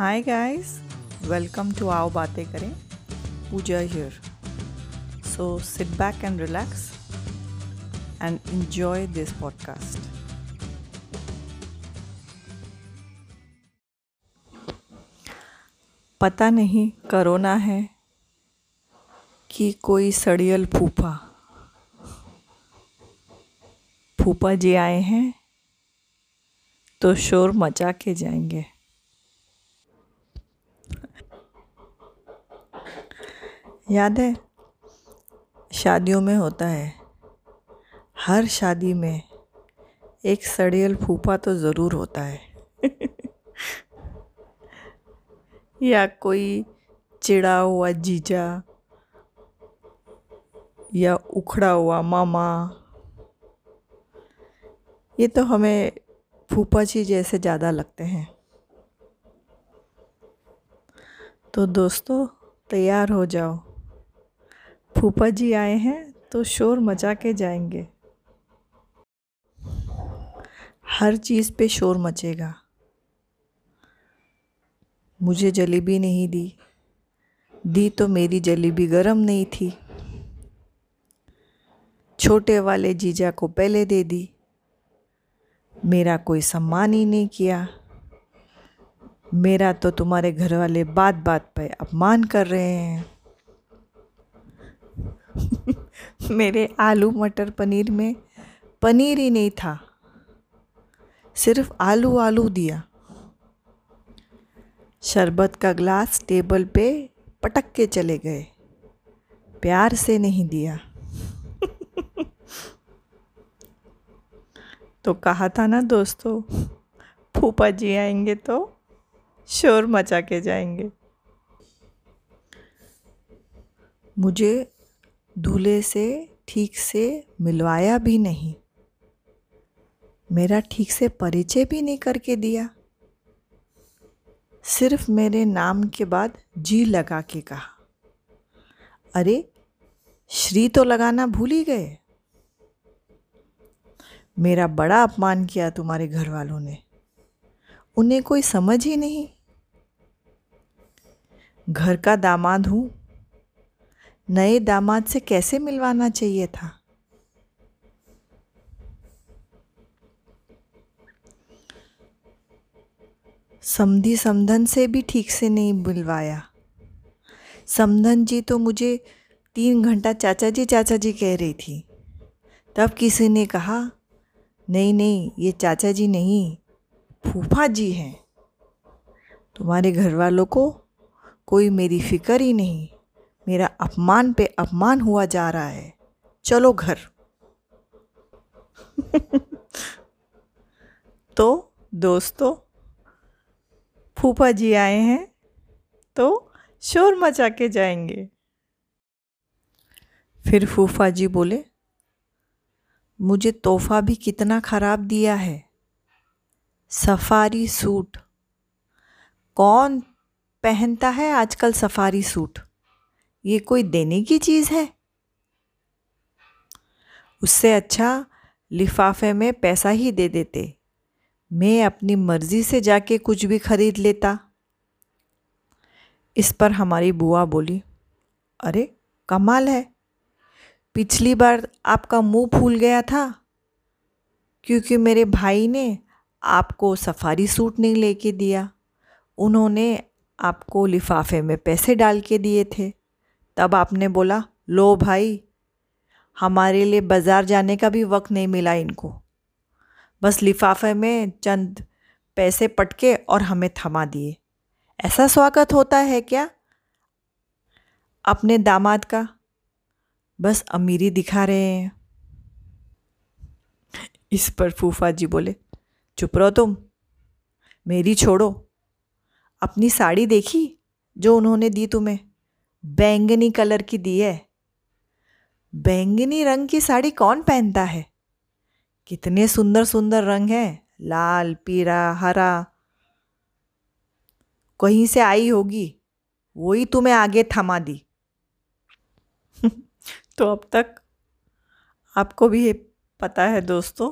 Hi guys, welcome to Aao Baatein Karein. Pooja here. So sit back and relax and enjoy this podcast. पता नहीं corona है कि कोई सड़ियल फूफा जी आए हैं तो शोर मचा के जाएंगे। याद है शादियों में होता है, हर शादी में एक सड़ियल फूफा तो ज़रूर होता है या कोई चिढ़ा हुआ जीजा या उखड़ा हुआ मामा। ये तो हमें फूफा जी जैसे ज़्यादा लगते हैं। तो दोस्तों तैयार हो जाओ, फूफा जी आए हैं तो शोर मचा के जाएंगे। हर चीज़ पे शोर मचेगा। मुझे जलेबी नहीं दी तो मेरी जलेबी गरम नहीं थी। छोटे वाले जीजा को पहले दे दी, मेरा कोई सम्मान ही नहीं किया। मेरा तो तुम्हारे घर वाले बात बात पे अपमान कर रहे हैं। मेरे आलू मटर पनीर में पनीर ही नहीं था, सिर्फ आलू दिया। शरबत का ग्लास टेबल पे पटक के चले गए, प्यार से नहीं दिया। तो कहा था ना दोस्तों, फूफा जी आएंगे तो शोर मचा के जाएंगे। मुझे दूल्हे से ठीक से मिलवाया भी नहीं, मेरा ठीक से परिचय भी नहीं करके दिया। सिर्फ मेरे नाम के बाद जी लगा के कहा, अरे श्री तो लगाना भूल ही गए। मेरा बड़ा अपमान किया तुम्हारे घर वालों ने, उन्हें कोई समझ ही नहीं। घर का दामाद हूँ, नए दामाद से कैसे मिलवाना चाहिए था। समधी समधन से भी ठीक से नहीं मिलवाया। समधन जी तो मुझे 3 घंटा चाचा जी कह रही थी, तब किसी ने कहा नहीं ये चाचा जी नहीं, फूफा जी हैं। तुम्हारे घर वालों को कोई मेरी फिक्र ही नहीं, मेरा अपमान पे अपमान हुआ जा रहा है, चलो घर। तो दोस्तों फूफा जी आए हैं तो शोर मचा के जाएंगे। फिर फूफा जी बोले, मुझे तोहफा भी कितना ख़राब दिया है, सफारी सूट। कौन पहनता है आजकल सफारी सूट? ये कोई देने की चीज़ है? उससे अच्छा लिफाफे में पैसा ही दे देते, मैं अपनी मर्ज़ी से जाके कुछ भी खरीद लेता। इस पर हमारी बुआ बोली, अरे कमाल है, पिछली बार आपका मुंह फूल गया था क्योंकि मेरे भाई ने आपको सफारी सूट नहीं लेके दिया, उन्होंने आपको लिफाफे में पैसे डाल के दिए थे। तब आपने बोला, लो भाई हमारे लिए बाज़ार जाने का भी वक्त नहीं मिला इनको, बस लिफाफे में चंद पैसे पटके और हमें थमा दिए। ऐसा स्वागत होता है क्या अपने दामाद का? बस अमीरी दिखा रहे हैं। इस पर फूफा जी बोले, चुप रहो तुम, मेरी छोड़ो, अपनी साड़ी देखी जो उन्होंने दी तुम्हें? बैंगनी कलर की दी है। बैंगनी रंग की साड़ी कौन पहनता है? कितने सुंदर सुंदर रंग हैं, लाल पीला हरा। कहीं से आई होगी, वही तुम्हें आगे थमा दी। तो अब तक आपको भी पता है दोस्तों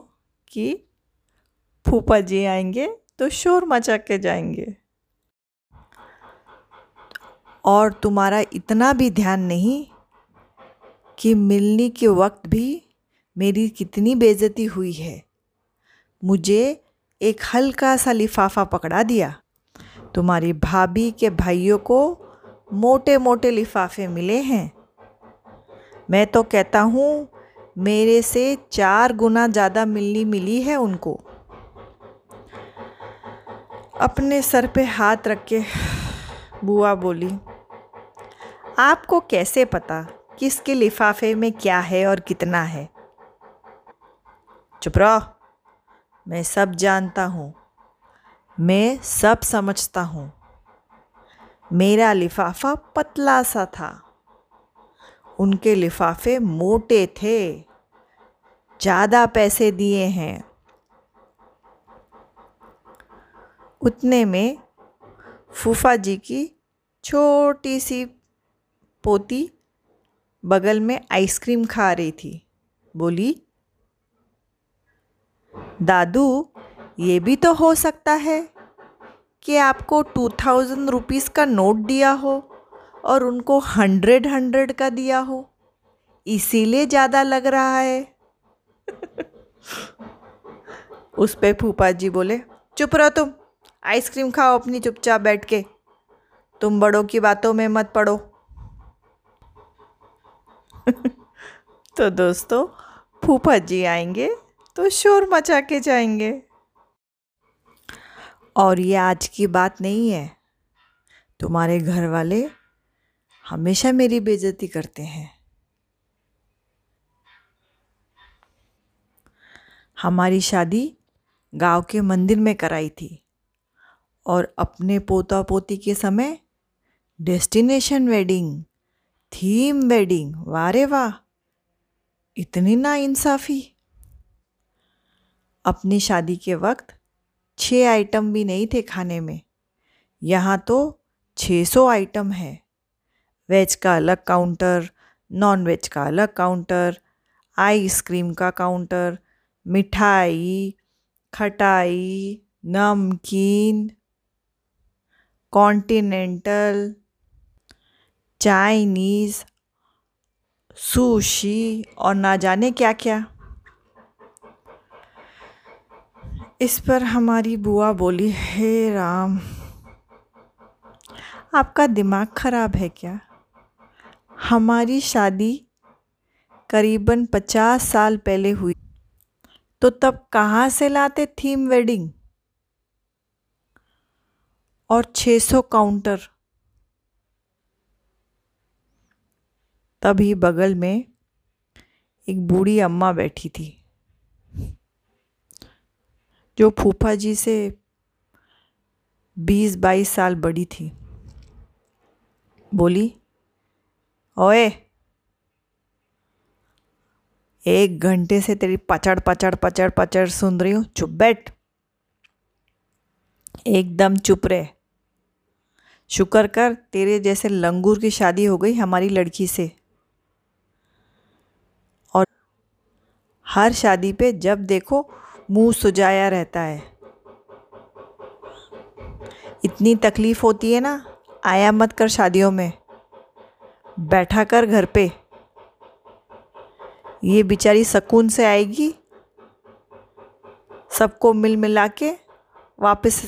कि फूफा जी आएंगे तो शोर मचा के जाएंगे। और तुम्हारा इतना भी ध्यान नहीं कि मिलने के वक्त भी मेरी कितनी बेइज्जती हुई है। मुझे एक हल्का सा लिफाफा पकड़ा दिया। तुम्हारी भाभी के भाइयों को मोटे मोटे लिफाफे मिले हैं। मैं तो कहता हूँ मेरे से 4 गुना ज़्यादा मिलनी मिली है उनको। अपने सर पे हाथ रख के बुआ बोली, आपको कैसे पता किसके लिफाफे में क्या है और कितना है? चुप रहो, मैं सब जानता हूँ, मैं सब समझता हूँ। मेरा लिफाफा पतला सा था, उनके लिफाफे मोटे थे। ज़्यादा पैसे दिए हैं। उतने में फूफा जी की छोटी सी पोती बगल में आइसक्रीम खा रही थी। बोली, दादू ये भी तो हो सकता है कि आपको 2000 रुपीज़ का नोट दिया हो और उनको 100 का दिया हो, इसीलिए ज़्यादा लग रहा है। उस पे फूफा जी बोले, चुप रहो तुम, आइसक्रीम खाओ अपनी चुपचाप बैठ के, तुम बड़ों की बातों में मत पड़ो। तो दोस्तों, फूफा जी आएंगे तो शोर मचा के जाएंगे। और ये आज की बात नहीं है। तुम्हारे घर वाले हमेशा मेरी बेइज्जती करते हैं। हमारी शादी गांव के मंदिर में कराई थी और अपने पोता पोती के समय डेस्टिनेशन वेडिंग, थीम वेडिंग, वाह रे वाह, इतनी नाइंसाफ़ी। अपनी शादी के वक्त 6 आइटम भी नहीं थे खाने में, यहाँ तो 600 आइटम है। वेज का अलग काउंटर, नॉन वेज का अलग काउंटर, आइसक्रीम का काउंटर, मिठाई, खटाई, नमकीन, कॉन्टिनेंटल, चाइनीज़, सुशी और ना जाने क्या क्या। इस पर हमारी बुआ बोली, हे राम, आपका दिमाग ख़राब है क्या? हमारी शादी करीबन 50 साल पहले हुई, तो तब कहाँ से लाते थीम वेडिंग और 600 काउंटर? तभी बगल में एक बूढ़ी अम्मा बैठी थी जो फूफा जी से 20-22 साल बड़ी थी। बोली, ओए, 1 घंटे से तेरी पचड़ पचड़ पचड़ पचड़ सुन रही हूँ, चुप बैठ, एकदम चुप रहे। शुक्र कर तेरे जैसे लंगूर की शादी हो गई हमारी लड़की से। और हर शादी पे जब देखो मुंह सुजाया रहता है, इतनी तकलीफ़ होती है ना, आया मत कर शादियों में, बैठा कर घर पे। ये बेचारी सकून से आएगी, सबको मिल मिला के वापस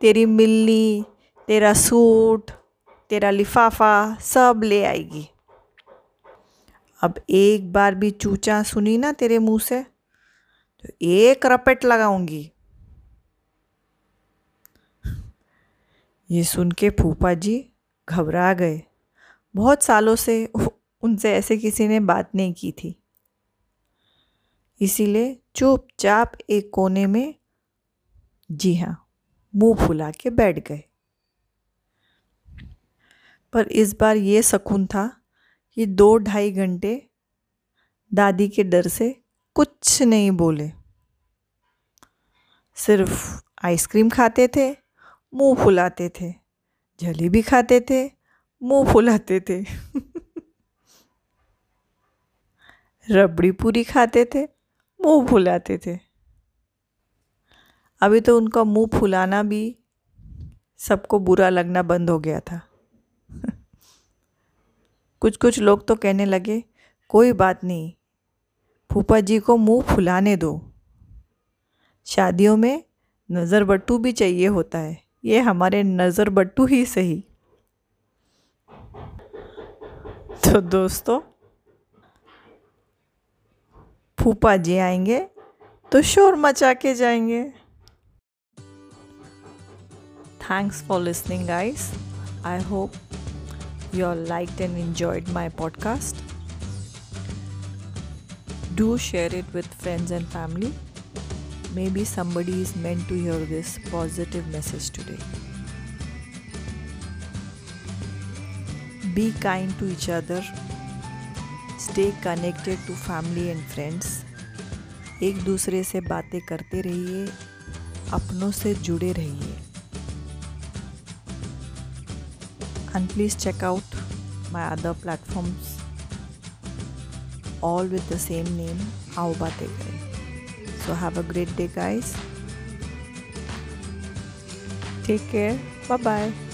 तेरी मिलनी, तेरा सूट, तेरा लिफाफा सब ले आएगी। अब एक बार भी चूचा सुनी ना तेरे मुंह से तो एक रपेट लगाऊंगी। ये सुन के फूफा जी घबरा गए। बहुत सालों से उनसे ऐसे किसी ने बात नहीं की थी, इसीलिए चुपचाप एक कोने में, जी हाँ, मुंह फुला के बैठ गए। पर इस बार ये सकून था कि 2-2.5 घंटे दादी के डर से कुछ नहीं बोले, सिर्फ आइसक्रीम खाते थे, मुंह फुलाते थे, जलेबी खाते थे, मुंह फुलाते थे, रबड़ी पूरी खाते थे, मुंह फुलाते थे। अभी तो उनका मुंह फुलाना भी सबको बुरा लगना बंद हो गया था। कुछ कुछ लोग तो कहने लगे, कोई बात नहीं, फूफा जी को मुंह फुलाने दो, शादियों में नज़रबट्टू भी चाहिए होता है, ये हमारे नज़रबट्टू ही सही। तो दोस्तों, फूफा जी आएंगे तो शोर मचा के जाएंगे। Thanks for listening guys. I hope you all liked and enjoyed my podcast. Do share it with friends and family. Maybe somebody is meant to hear this positive message today. Be kind to each other. Stay connected to family and friends. एक दूसरे से बातें करते रहिए, अपनों से जुड़े रहिए। And please check out my other platforms, all with the same name, Aao Baatein Karein. So have a great day guys. Take care. Bye bye.